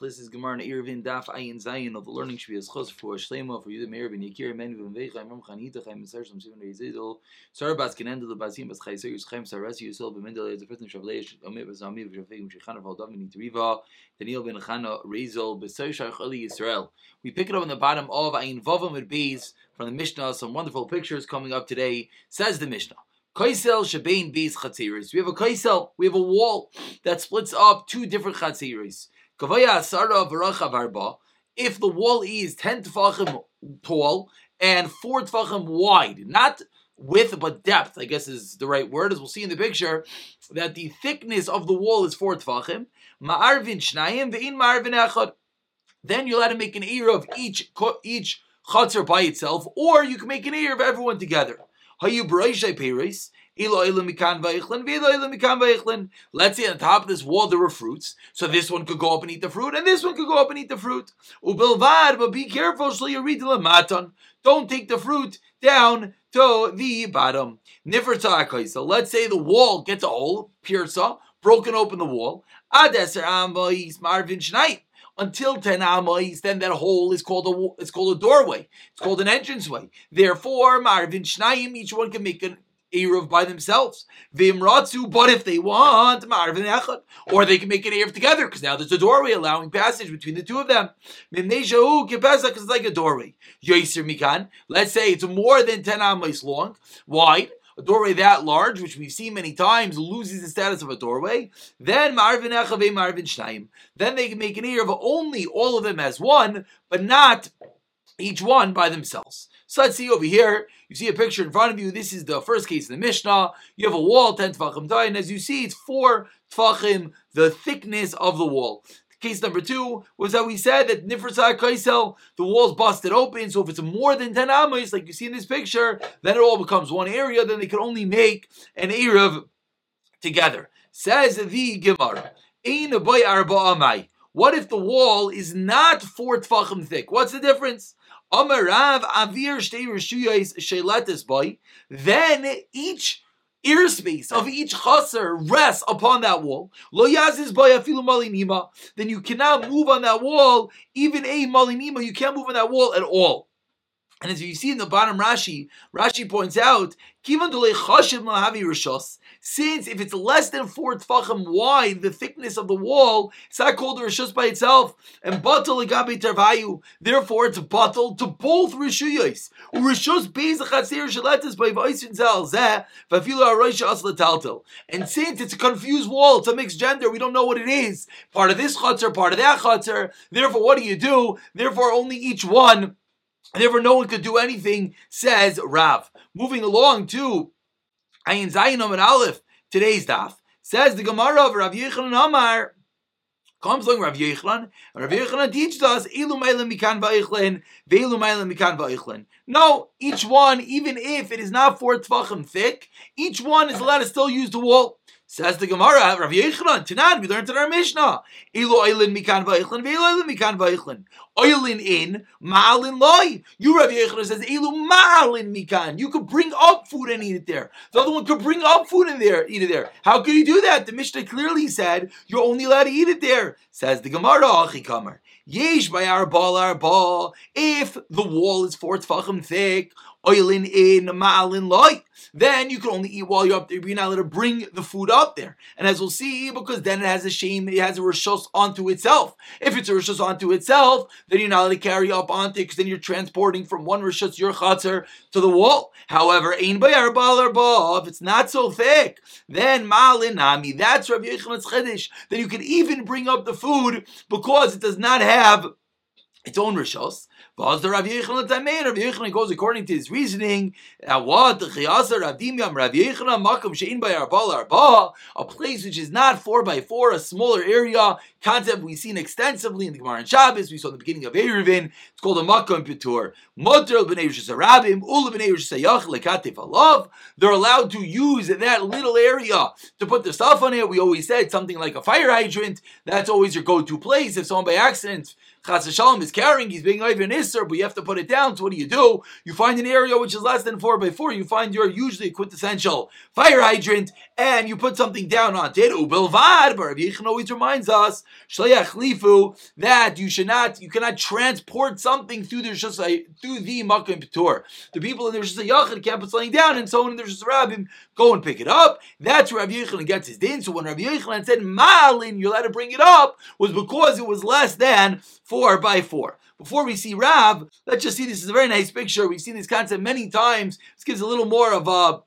This is Gemara Irvin Daf Ayin Zayin of the Learning Shvias Chos for Shleimo for Yudim Irvin Yakir Menu Vemvechaim Ramchan Hitachaim Sersham Simon Yizidol Sarbas Kenendo the Basim Bas Chaiser Yuschaim Sarasi Yusel Bemendel is the first name Shavleish Omit Basami Veshafim Shechan of Aldavin Nitriva Daniel Ben Chana Rezol Besoishar Chali Yisrael. We pick it up on the bottom of Ayin Vavim with Bees from the Mishnah. Some wonderful pictures coming up today. Says the Mishnah. Kaisel Shebein Bees Chatziris. We have a Kaisel. We have a wall that splits up two different Chatziris. If the wall is 10 tefachim tall and 4 tefachim wide, not width but depth, I guess is the right word, as we'll see in the picture, that the thickness of the wall is 4 tefachim, ma'arvin shnayim ve'in ma'arvin echad. Then you'll have to make an ear of each chatzar by itself, or you can make an ear of everyone together. Hayu Breyso Peiros. Let's say on top of this wall there were fruits, so this one could go up and eat the fruit, and this one could go up and eat the fruit. But be careful, don't take the fruit down to the bottom. So let's say the wall gets a hole, piersa, broken open the wall, until 10 amayis, then that hole is called a doorway. It's called an entranceway. Therefore, marvin shnayim, each one can make an Eruv by themselves. Vimratsu, but if they want, Ma'arvin Echad, or they can make an Eruv together, because now there's a doorway allowing passage between the two of them. Mimnei Shahu Kepesach, because it's like a doorway. Yoiser Mikan, let's say it's more than 10 amos long, wide. A doorway that large, which we've seen many times, loses the status of a doorway. Then Ma'arvin Echad ve'Ma'arvin Shnayim. Then they can make an Eruv only all of them as one, but not each one by themselves. So let's see over here. You see a picture in front of you. This is the first case in the Mishnah. You have a wall, 10 tefachim high, and as you see, it's 4 tefachim, the thickness of the wall. Case number 2 was that we said that Nifrasa Kaisel, the wall's busted open, so if it's more than 10 amos, like you see in this picture, then it all becomes one area, then they can only make an Erev together. Says the Gemara, Ein Abaye Arba Amai. What if the wall is not 4 tefachim thick? What's the difference? Then each ear space of each chaser rests upon that wall. Then you cannot move on that wall, even a malinima, you can't move on that wall at all. And as you see in the bottom Rashi points out, since if it's less than 4 tefachim wide, the thickness of the wall, it's not called a rishus by itself. And batal legabe tervayu, therefore it's batal to both rishuyos. Rishus beis chatzir shelatas by v'oisin zel zeh v'afilu ha'roisha asletaltel. And since it's a confused wall, it's a mixed gender, we don't know what it is. Part of this chatzir, part of that chatzir. Therefore, what do? Therefore, only each one. Therefore, no one could do anything, says Rav. Moving along to Ayin Zayin Amar Aleph, today's daf, says the Gemara of Rav Yechlon Amar. Comes along Rav Yechlon, and Rav Yochanan teaches us, Ilu Meilim Mikan Va'ichlin, Ve'ilu Meilim Mikan Va'ichlin. No, each one, even if it is not 4 tefachim thick, each one is allowed to still use the wall. Says the Gemara, Rav Yechlon, Tanan, we learned in our Mishnah. Ilu Oilin Mikan Va'ichlin, Ve'ilu Oilin Mikan Va'ichlin. Oilin in, Ma'alin Loi. You, Rav Yechlon, says, Ilu Ma'alin Mikan. You could bring up food and eat it there. The other one could bring up food in there, eat it there. How could you do that? The Mishnah clearly said, you're only allowed to eat it there. Says the Gemara, Achi Kamar. Yesh by arbal. If the wall is 4 tefachim thick, oilin in, ma'alin light, then you can only eat while you're up there. You're not allowed to bring the food up there. And as we'll see, because then it has a shame, it has a rishos onto itself. If it's a rishos onto itself, then you're not allowed to carry up onto it, because then you're transporting from one rishos, your chatzar, to the wall. However, ein by arbal, if it's not so thick, then ma'alin nami. That's Rav Yechlon's chiddush, that you can even bring up the food because it does not have its own rishos. But the Rav Yochanan goes according to his reasoning. What the Chiyasa Rav Dimi Rav Yochanan Makom Shein by Arbal Arba, a place which is not 4 by 4, a smaller area. Concept we've seen extensively in the Gemara and Shabbos. We saw in the beginning of Eruvin. It's called a Makom Pitur. Moter Bnei Rishus Harabim Ul Bnei Rishus Hayach Lekatef Alav. They're allowed to use that little area to put their stuff on it. We always said something like a fire hydrant. That's always your go-to place if someone by accident Chas v'shalom is carrying, he's being over an iser, but you have to put it down. So what do? You find an area which is less than 4 by 4. You find your usually quintessential fire hydrant, and you put something down on it. Ubelvad, but Rav Yechil always reminds us that you cannot transport something through the makom patur. The people in the Rishus HaYachid can't put something down, and someone in the Rishus HaRabim go and pick it up. That's where Rav Yechil gets his din. So when Rav Yechil said malin, you're allowed to bring it up, was because it was less than 4 by 4. Before we see Rav, let's just see, this is a very nice picture. We've seen this concept many times. This gives a little more of a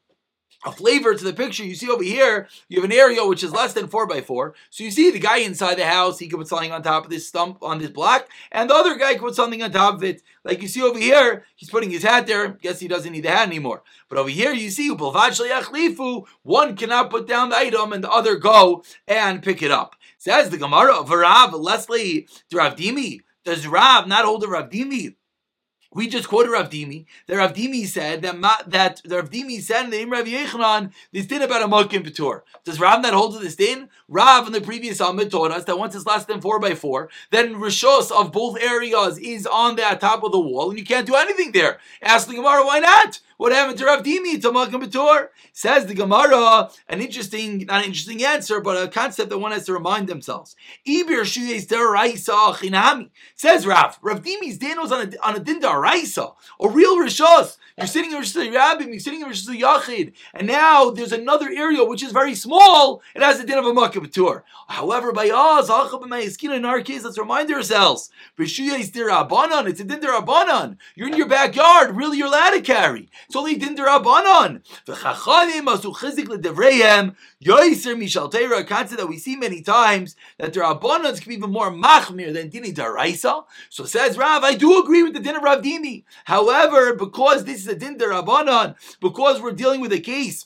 flavor to the picture. You see over here, you have an area which is less than 4 by 4. So you see the guy inside the house, he could put something on top of this stump, on this block, and the other guy could put something on top of it. Like you see over here, he's putting his hat there. Guess he doesn't need the hat anymore. But over here, you see, one cannot put down the item and the other go and pick it up. Says the Gemara, V'Rav, Leslie, Rav Dimi. Does Rav not hold a Rav Dimi? We just quoted Rav Dimi. The Rav Dimi said that the Rav Dimi said in the name of Rav Yochanan this din about a makom patur. Does Rav not hold to this din? Rav in the previous Amud taught us that once it's less than 4 by 4, then rishos of both areas is on the top of the wall, and you can't do anything there. Ask the Gemara, why not? What happened to Rav Dimi? It's a makom patur. Says the Gemara, not an interesting answer, but a concept that one has to remind themselves. Ibir shuyes deraisa chinami. Says Rav. Rav Dimi's din was on a din dar. A real rishos. You're sitting in Rishus HaRabim, you're sitting in Rishus HaYachid, and now there's another area which is very small. It has the din of a makom patur. However, by us, in our case, let's remind ourselves, it's a din d'Rabbanan. You're in your backyard. Really, you're allowed to carry. It's only din d'Rabbanan. A concept that we see many times, that the Rabbanans can be even more machmir than din d'Oraisa. So says Rav, I do agree with the din of Rav Dimi. However, because this is a din d'Rabbanan, because we're dealing with a case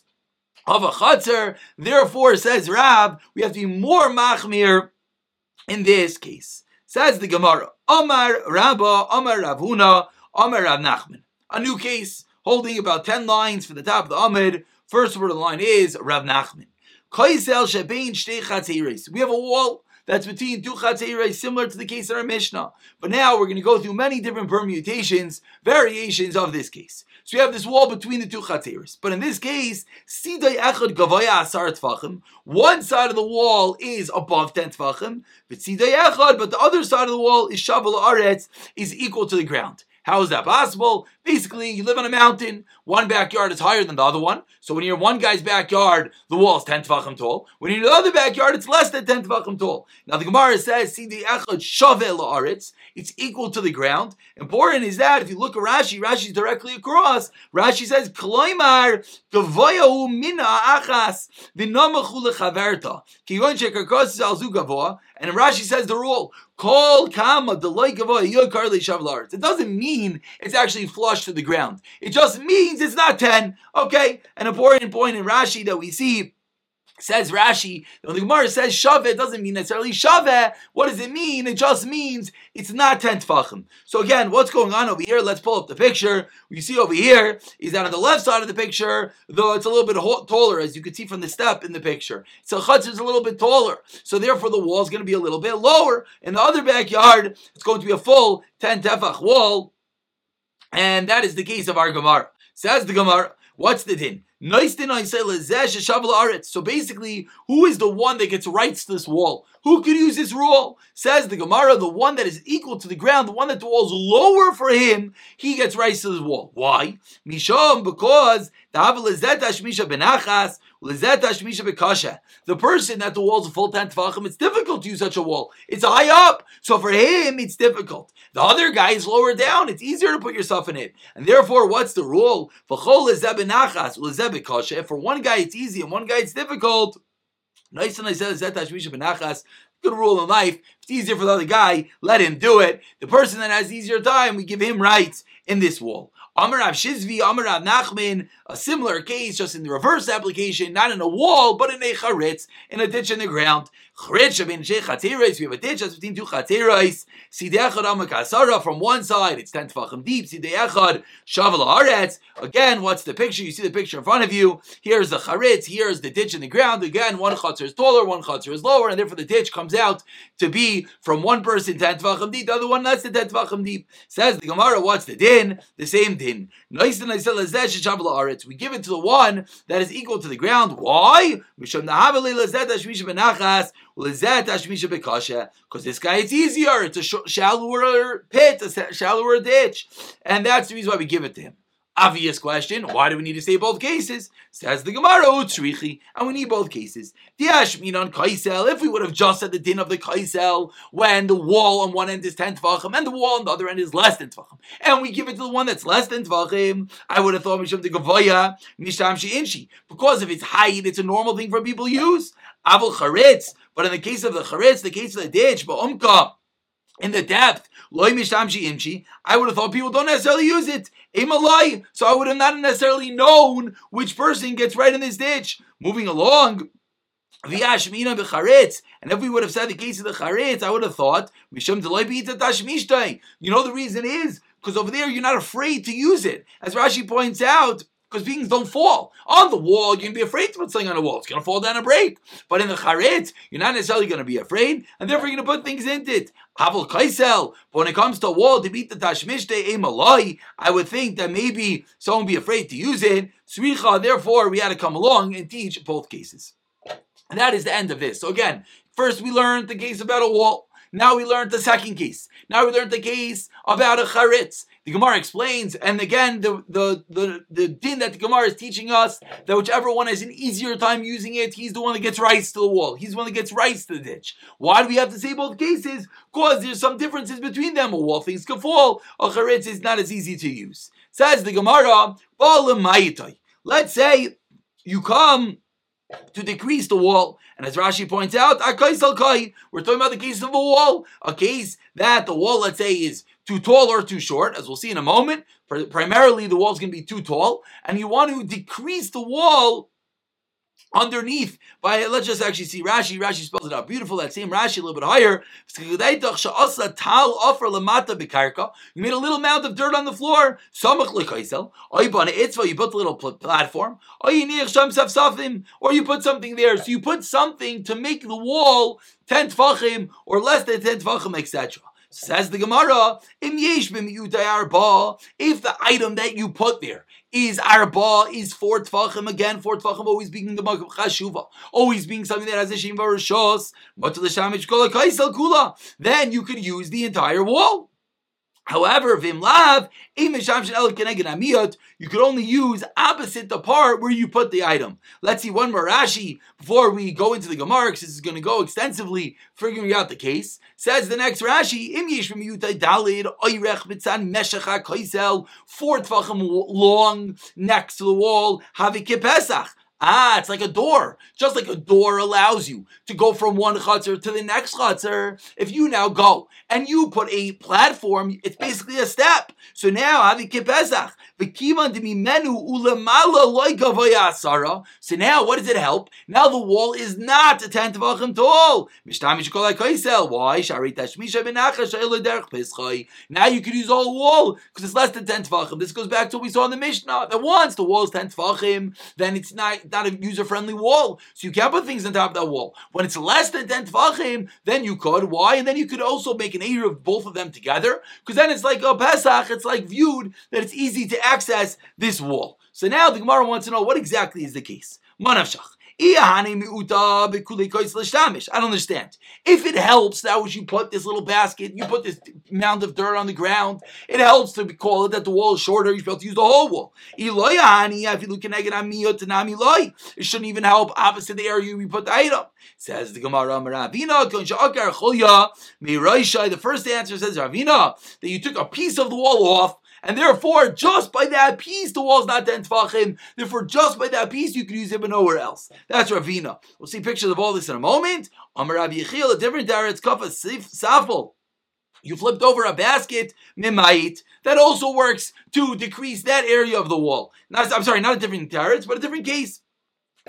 of a chatzar, therefore, says Rav, we have to be more machmir in this case. Says the Gemara, Amar Rabba, Amar Rav Huna, Amar Rav Nachman. A new case, holding about 10 lines for the top of the Amud. First word of the line is Rav Nachman. We have a wall that's between two chatzeres, similar to the case in our Mishnah. But now we're going to go through many different permutations, variations of this case. So we have this wall between the two chatzeres. But in this case, sidai echad gavaya asar tefachim. One side of the wall is above 10 tefachim, but sidai echad, but the other side of the wall is shavel aretz, is equal to the ground. How is that possible? Basically, you live on a mountain. One backyard is higher than the other one. So when you're in one guy's backyard, the wall is 10 tefachim tall. When you're in the other backyard, it's less than 10 tefachim tall. Now the Gemara says, "See the echad shaveh la'aretz." It's equal to the ground. Important is that if you look at Rashi, Rashi's directly across. Rashi says, "Kloimar gavoyahu mina achas v'namachu lechaverta ki yonshek harkos alzu gavoah." And Rashi says the rule. Kol kama delay gavoya yokar le'shaveh la'aretz. It doesn't mean it's actually flush to the ground. It just means it's not 10. Okay? An important point in Rashi that we see, says Rashi, when the Gemara says shaveh, it doesn't mean necessarily shaveh. What does it mean? It just means it's not 10 tefachim. So again, what's going on over here? Let's pull up the picture. What you see over here is that on the left side of the picture, though it's a little bit taller, as you can see from the step in the picture. So chutz is a little bit taller. So therefore, the wall is going to be a little bit lower. In the other backyard, it's going to be a full 10 tefach wall. And that is the case of our Gemara. Says the Gemara, what's the din? So basically, who is the one that gets rights to this wall? Who could use this rule? Says the Gemara, the one that is equal to the ground, the one that the wall is lower for him, he gets rights to this wall. Why? Misham, because the person that the wall is a full 10 tefachim, it's difficult to use such a wall. It's high up. So for him, it's difficult. The other guy is lower down. It's easier to put yourself in it. And therefore, what's the rule? For one guy, it's easy, and one guy, it's difficult. Good rule in life. If it's easier for the other guy, let him do it. The person that has easier time, we give him rights in this wall. Amar Rav Shizvi, Amar Rav Nachman, a similar case, just in the reverse application, not in a wall, but in a charetz, in a ditch in the ground. Chritch ben Shei Chatirais. We have a ditch that's between two Chatirais. Sidei Echad Amak Asara. From one side, it's 10 Tefachim deep. Sidei Echad Shavel Haaretz. Again, what's the picture? You see the picture in front of you. Here's the Charitz. Here's the ditch in the ground. Again, one Chatzar is taller, one Chatzar is lower, and therefore the ditch comes out to be from one person 10 Tefachim deep, the other one less than 10 Tefachim deep. Says the Gemara, what's the din? The same din. We give it to the one that is equal to the ground. Why? Because this guy, it's easier. It's a shallower pit, a shallower ditch. And that's the reason why we give it to him. Obvious question, why do we need to say both cases? Says the Gemara, and we need both cases. If we would have just said the din of the kaisel, when the wall on one end is 10 Tvachim, and the wall on the other end is less than Tvachim, and we give it to the one that's less than Tvachim, I would have thought, because if it's height, it's a normal thing for people to use. But in the case of the charitz, the case of the ditch, in the depth, I would have thought people don't necessarily use it. So I would have not necessarily known which person gets right in this ditch. Moving along, and if we would have said the case of the charetz, I would have thought, the reason is because over there you're not afraid to use it. As Rashi points out, because things don't fall. On the wall, you're going to be afraid to put something on the wall. It's going to fall down and break. But in the charetz, you're not necessarily going to be afraid, and therefore you're going to put things into it. But when it comes to a wall, to beat the tashmishte emalai, I would think that maybe someone would be afraid to use it. Therefore, we had to come along and teach both cases. And that is the end of this. So again, first we learned the case about a wall. Now we learned the second case. Now we learned the case about a charetz. The Gemara explains, and again, the din that the Gemara is teaching us, that whichever one has an easier time using it, he's the one that gets rights to the wall. He's the one that gets rights to the ditch. Why do we have to say both cases? Because there's some differences between them. A wall, things can fall. A charetz is not as easy to use. Says the Gemara, let's say you come to decrease the wall. And as Rashi points out, we're talking about the case of a wall. A case that the wall, let's say, is too tall or too short, as we'll see in a moment. Primarily, the wall's going to be too tall, and you want to decrease the wall underneath by, let's just actually see Rashi. Rashi spells it out beautiful. That same Rashi, a little bit higher. You made a little mound of dirt on the floor. You put a little platform. Or you put something there. So you put something to make the wall 10 Tfachim or less than 10 Tfachim, etc. Says the Gemara, if the item that you put there is arba, is 4 Tvachim, again, 4 Tvachim always being the Magab Chashuva, always being something that has a Shim Varashos, then you could use the entire wall. However, Vimlav, you could only use opposite the part where you put the item. Let's see one more Rashi before we go into the Gemara, because this is going to go extensively figuring out the case. Says the next Rashi, 4 Tvachim long next to the wall, Havike Pesach. It's like a door. Just like a door allows you to go from one chutzner to the next chutzner. If you now go and you put a platform, it's basically a step. So now, so now, what does it help? Now the wall is not 10 Tvachim tall. Why? Now you could use all the wall because it's less than 10 Tvachim. This goes back to what we saw in the Mishnah. That once the wall is 10 Tvachim, then it's not a user-friendly wall. So you can't put things on top of that wall. When it's less than 10 Tvachim, then you could. Why? And then you could also make an Eir of both of them together, because then it's like a Pesach, it's like viewed that it's easy to access this wall. So now the Gemara wants to know what exactly is the case. Manavshach. I don't understand. If it helps that which you put this little basket, you put this mound of dirt on the ground, it helps to call it that the wall is shorter, you're supposed to use the whole wall. It shouldn't even help opposite the area you put the item. Says the Gemara, the first answer says, Ravina, that you took a piece of the wall off, and therefore, just by that piece, the wall's not 10 Tvachim. Therefore, just by that piece, you could use it, but nowhere else. That's Ravina. We'll see pictures of all this in a moment. Amar Rabbi Yechil, a different Daretz Kafa Safel. You flipped over a basket, mimayit. That also works to decrease that area of the wall. Not a different Daretz, but a different case.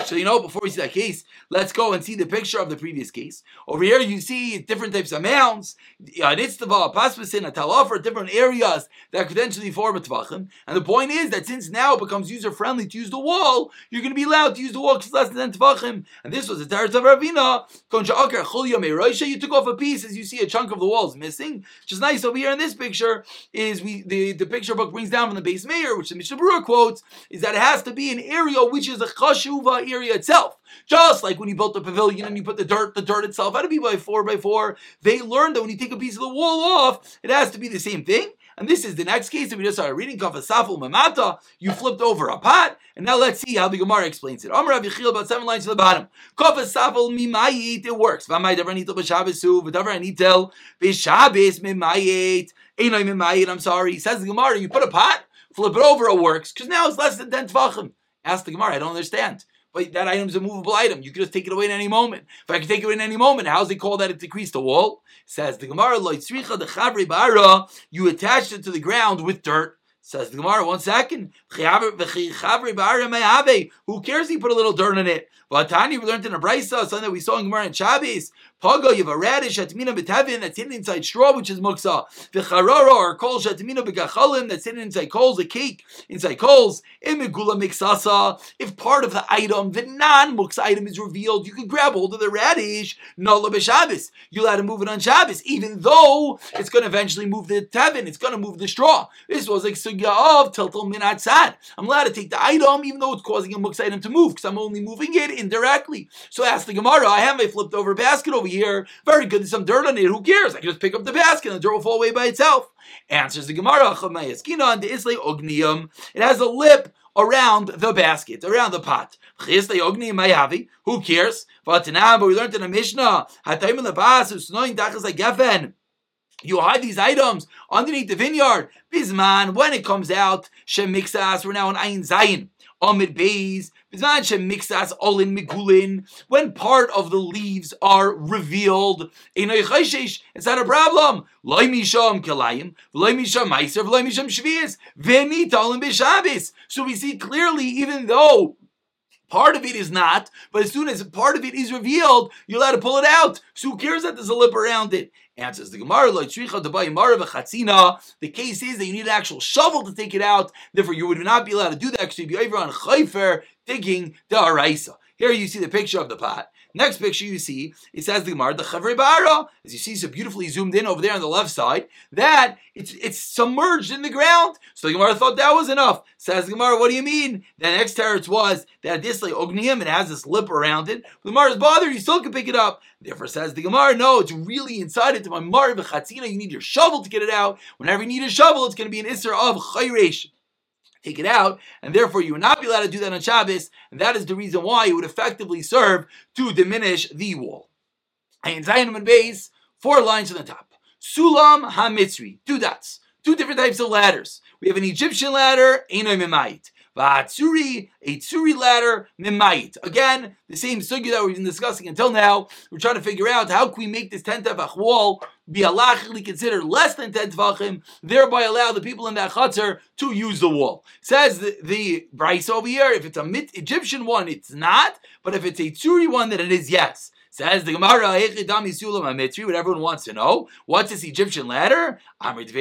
So, before we see that case, let's go and see the picture of the previous case. Over here, you see different types of mounds, an itztava, a paspasin, a talafer, different areas that could potentially form a tvachim. And the point is that since now it becomes user-friendly to use the wall, you're going to be allowed to use the wall because it's less than tvachim. And this was the Teretz of Ravina. You took off a piece, as you see a chunk of the wall is missing. Which is nice. Over here in this picture, is the picture book brings down from the Beis Meir, which the Mishnah Berurah quotes, is that it has to be an area which is a chashuva area itself. Just like when you built the pavilion and you put the dirt itself had to be by 4x4. They learned that when you take a piece of the wall off, it has to be the same thing. And this is the next case that we just started reading. Kafasaful Mamata. You flipped over a pot. And now let's see how the Gemara explains it. Amar Rabbi Yechil, about 7 lines to the bottom. Kafasaful mimayit. It works. V'amay davranit b'shabesu. V'davranit tel b'shabes mimayit. Einoi mimayit. I'm sorry. He says the Gemara, you put a pot, flip it over, it works. Because now it's less than 10 tvachim. Ask the Gemara, I don't understand. But that item is a movable item. You can just take it away at any moment. If I can take it away at any moment, how's it called that it decreased the wall? Says the Gemara, lo yitzricha dechavri bara, you attached it to the ground with dirt. Says the Gemara, 1 second. Who cares if you put a little dirt in it? Vatani, we learned in a Breyso, something that we saw in Gemara and Shabbos. Pago, you have a radish, atmina betavin, that's hidden inside straw, which is muksa. Vicharara, or kol, shatmina begachalim, that's hidden inside coals, a cake inside coals. Imigula miksasa. If part of the item, the non-muksa item is revealed, you can grab hold of the radish. Nala b'Shabbos. You'll have to move it on Shabbos, even though it's going to eventually move the tavin, it's going to move the straw. This was like of tiltal min atzad. I'm allowed to take the item even though it's causing a muktzah item to move because I'm only moving it indirectly. So ask the Gemara, I have my flipped over basket over here. Very good, there's some dirt on it. Who cares? I can just pick up the basket and the dirt will fall away by itself. Answers the Gemara, it has a lip around the basket, around the pot. Who cares? But we learned in a Mishnah, you hide these items underneath the vineyard. Bizman, when it comes out, Shem Mixas, we're now on Ayin Zayin. Amid Beis, Bizman Shem Mixas, Olin Migulin. When part of the leaves are revealed, it's not a problem. Loi Misham Kelayim, Loi Misham Meiser, Loi Misham Shvias, Venit Olin B'Shabbos. So we see clearly, even though part of it is not, but as soon as part of it is revealed, you're allowed to pull it out. So who cares that there's a lip around it? Answers the Gemara, the case is that you need an actual shovel to take it out. Therefore, you would not be allowed to do that because you'd be over on Chayfer digging the Araisa. Here you see the picture of the pot. Next picture you see, it says the Gemara, the Chavri Bara, as you see so beautifully zoomed in over there on the left side, that it's submerged in the ground. So the Gemara thought that was enough. Says the Gemara, what do you mean? The next teretz was that this like Ognium, it has this lip around it. The Gemara's bothered, you still can pick it up. Therefore says the Gemara, no, it's really inside it. My Mar v'chatzina, you need your shovel to get it out. Whenever you need a shovel, it's going to be an Isser of Chayresh. Take it out, and therefore you would not be allowed to do that on Shabbos, and that is the reason why it would effectively serve to diminish the wall. Ayin Zayin Amud Beis, 4 lines on the top. Sulam HaMitzri, 2 dots, 2 different types of ladders. We have an Egyptian ladder, Einoi Mimayit. Va'atzuri, a tsuri ladder, mimayit. Again, the same sugya that we've been discussing until now. We're trying to figure out how can we make this 10 tefach wall be halachically considered less than 10 tefachim, thereby allow the people in that chatzar to use the wall. Says the Breyso over here, if it's a Egyptian one, it's not, but if it's a tsuri one, then it is yes. Says the Gemara, what everyone wants to know, what's this Egyptian ladder? It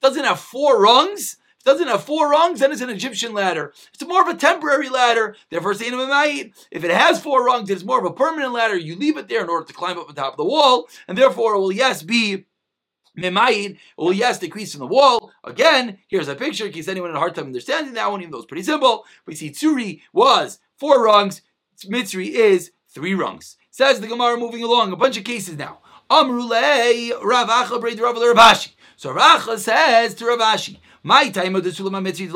doesn't have 4 rungs. It doesn't have 4 rungs, then it's an Egyptian ladder. It's more of a temporary ladder. Therefore, if it has 4 rungs, it's more of a permanent ladder. You leave it there in order to climb up on top of the wall, and therefore it will, yes, be Mimayit, well, yes, decrease from the wall. Again, here's a picture in case anyone had a hard time understanding that one, even though it's pretty simple. We see Tsuri was 4 rungs. Mitzri is 3 rungs. Says the Gemara, moving along, a bunch of cases now. Amrulei Rav Acha brei Rav Ashi. So Rav Acha says to Rav Ashi, my time of the Sulam Mitzri,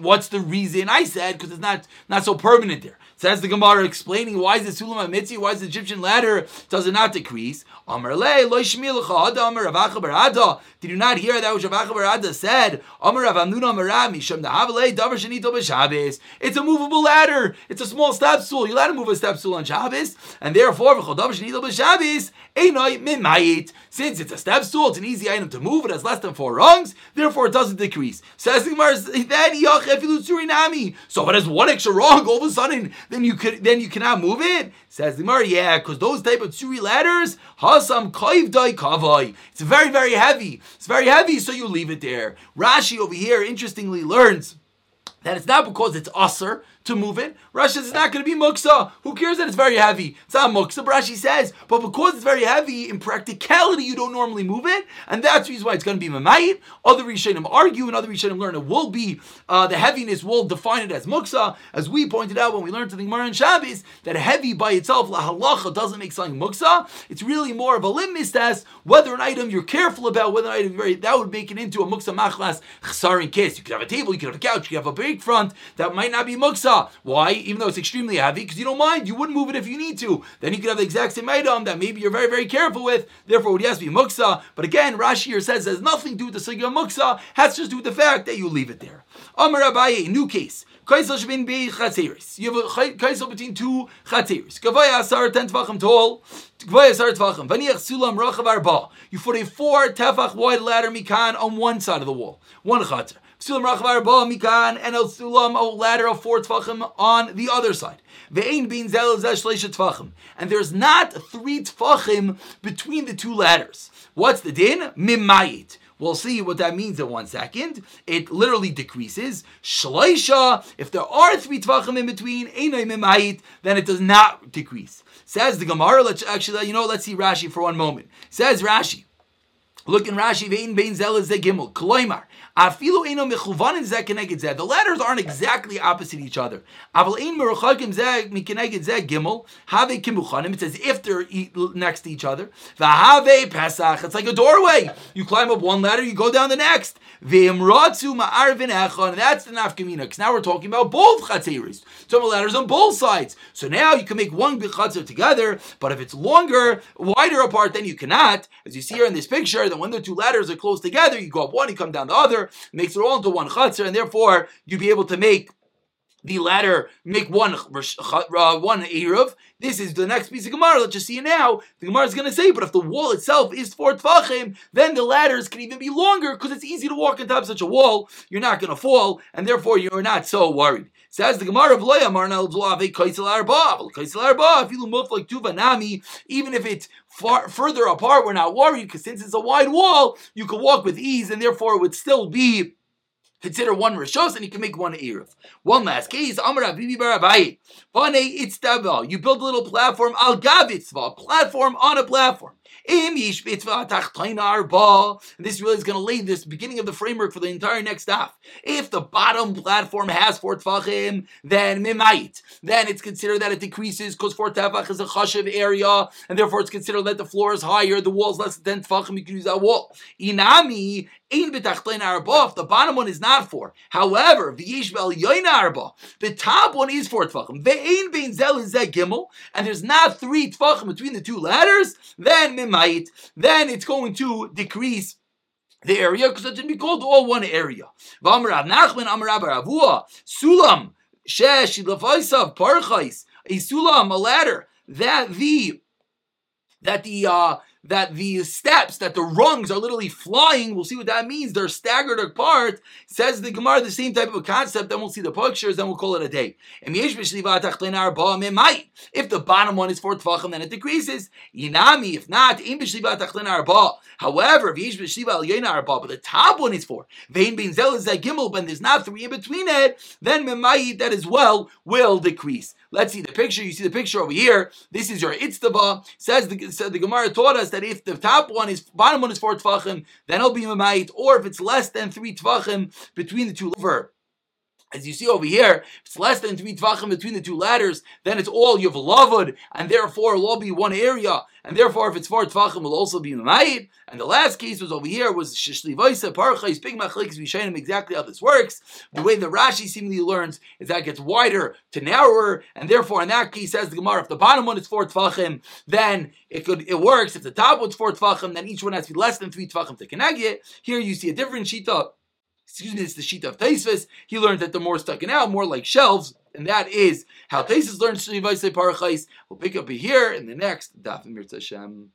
what's the reason? I said because it's not so permanent there. Says the Gemara, explaining why is the Sulam HaMitzi, why is the Egyptian ladder, does it not decrease? Amar le, lo yishmi l'cha hada, Amar Rav Acha bar Ada. Did you not hear that which Rav Acha bar Ada said? Amar Rav Amnuna Amar Rav, Misham da'av le, davar shenito b'Shabbos. It's a movable ladder. It's a small step stool. You're allowed to move a step stool on Shabbos. And therefore, v'chol davar shenito b'Shabbos, einoi mimayit. Since it's a step stool, it's an easy item to move. It has less than 4 rungs. Therefore, it doesn't decrease. Says the Gemara, then yochef ilu tsurinami. So it has 1 extra rung. All of a sudden, then you cannot move it? Says the Gemara, yeah, because those type of tsuri ladders, hasam kaivdai kavai. It's very, very heavy. It's very heavy, so you leave it there. Rashi over here, interestingly, learns that it's not because it's usser to move it. Rashi says it's not going to be muksa. Who cares that it's very heavy? It's not muksa, but Rashi says, but because it's very heavy, in practicality, you don't normally move it, and that's the reason why it's going to be mamayit. Other Rishonim argue, and other Rishonim learn it will be, the heaviness will define it as muksa, as we pointed out when we learned to the Gemara in Shabbos, that heavy by itself, la halacha, doesn't make something muksa. It's really more of a litmus test, whether an item you're careful about, whether an item that would make it into a muksa machlas chsarin kiss. You could have a table, you could have a couch, you could have a big front, that might not be muksa. Why? Even though it's extremely heavy, because you don't mind. You wouldn't move it if you need to. Then you could have the exact same item that maybe you're very, very careful with. Therefore, it would yes be muksa. But again, Rashi here says it has nothing to do with the sigma muksa. Has to do with the fact that you leave it there. Amar Abaye, new case. You have a kaisel between 2 chateris. Gavaya asar 10 tefachim tall. You put a 4 tefach wide ladder mikan on one side of the wall. 1 chater. Sulam Rachavar Ba Mikan and El Sulam O ladder of 4 tefachim on the other side. Ve'ein bin Zel Zeshleisha Tefachim. And there's not 3 tefachim between the 2 ladders. What's the din? Mimayit. We'll see what that means in 1 second. It literally decreases. Shleisha, if there are 3 tefachim in between, einay mimayit, then it does not decrease. Says the Gemara, let's see Rashi for 1 moment. Says Rashi, look in Rashi, ve'ein bin Zel Zegimel, Kloimar. The ladders aren't exactly opposite each other. It's as if they're next to each other. It's like a doorway. You climb up 1 ladder, you go down the next. And that's the nafkamina. Because now we're talking about both chateris. So the ladders on both sides. So now you can make 1 big chatzer together, but if it's longer, wider apart, then you cannot. As you see here in this picture, that when the 2 ladders are close together, you go up one, you come down the other. Makes it all into 1 chatzer, and therefore you'd be able to make the ladder make one eruv. This is the next piece of Gemara. Let's just see it now. The Gemara is going to say, but if the wall itself is 4 tefachim, then the ladders can even be longer because it's easy to walk on top of such a wall. You're not going to fall, and therefore you're not so worried. Says the Gemara of Loya Marnal Vlave Kaisel Arba. Kaisel Arba, if you move like Tuvanami, even if it's further apart, we're not worried because since it's a wide wall, you can walk with ease, and therefore it would still be consider 1 rishos, and you can make 1 eruv. 1 last case, Amar Bibi Barabai. Bane itztava. You build a little platform, al gavitzva, platform on a platform. And this really is going to lay this beginning of the framework for the entire next half. If the bottom platform has 4 tefachim, then mimayit. Then it's considered that it decreases because 4 tefach is a chashev area, and therefore it's considered that the floor is higher, the wall is less than 10 tefachim. You can use that wall. Inami ein b'tachlein arba. If the bottom one is not 4, however, v'yish b'alyoin arba. The top one is 4 tefachim. Ve'ein bein zel is that gimel, and there's not 3 tefachim between the 2 ladders. Then mimayit. Then it's going to decrease the area because it should be called all one area. Amar Rav Nachman, Amar Rav Ravua, Sulam, Shesh, Lefaisav, Parchais, a Sulam, a ladder, that the steps, that the rungs are literally flying. We'll see what that means. They're staggered apart. Says the Gemara, the same type of a concept. Then we'll see the pictures. Then we'll call it a day. If the bottom one is 4 tefachim, then it decreases. Inami, if not, however, but the top one is 4. When there's not 3 in between it, then that as well will decrease. Let's see the picture. You see the picture over here. This is your itztava. Says the Gemara taught us that if the bottom one is 4 tefachim, then it'll be mamayit. Or if it's less than 3 tefachim between the 2 over As you see over here, if it's less than 3 tvachim between the two ladders, then it's all yevlavud, and therefore it'll all be one area, and therefore if it's 4 tvachim, it'll also be ma'id. And the last case was over here, was shishli vaysa parchais big machlikas v'sheinim, exactly how this works. The way the Rashi seemingly learns is that it gets wider to narrower, and therefore in that case, says the Gemara, if the bottom one is 4 tvachim, then it works. If the top one's 4 tvachim, then each one has to be less than 3 tvachim to connect it. Here you see a different shita. Excuse me, it's the sheet of Taisvis. He learned that they're more stuck out, more like shelves, and that is how Taisvis learns Shri Vaisai Parachais. We'll pick up here in the next Daf Mirza Shem.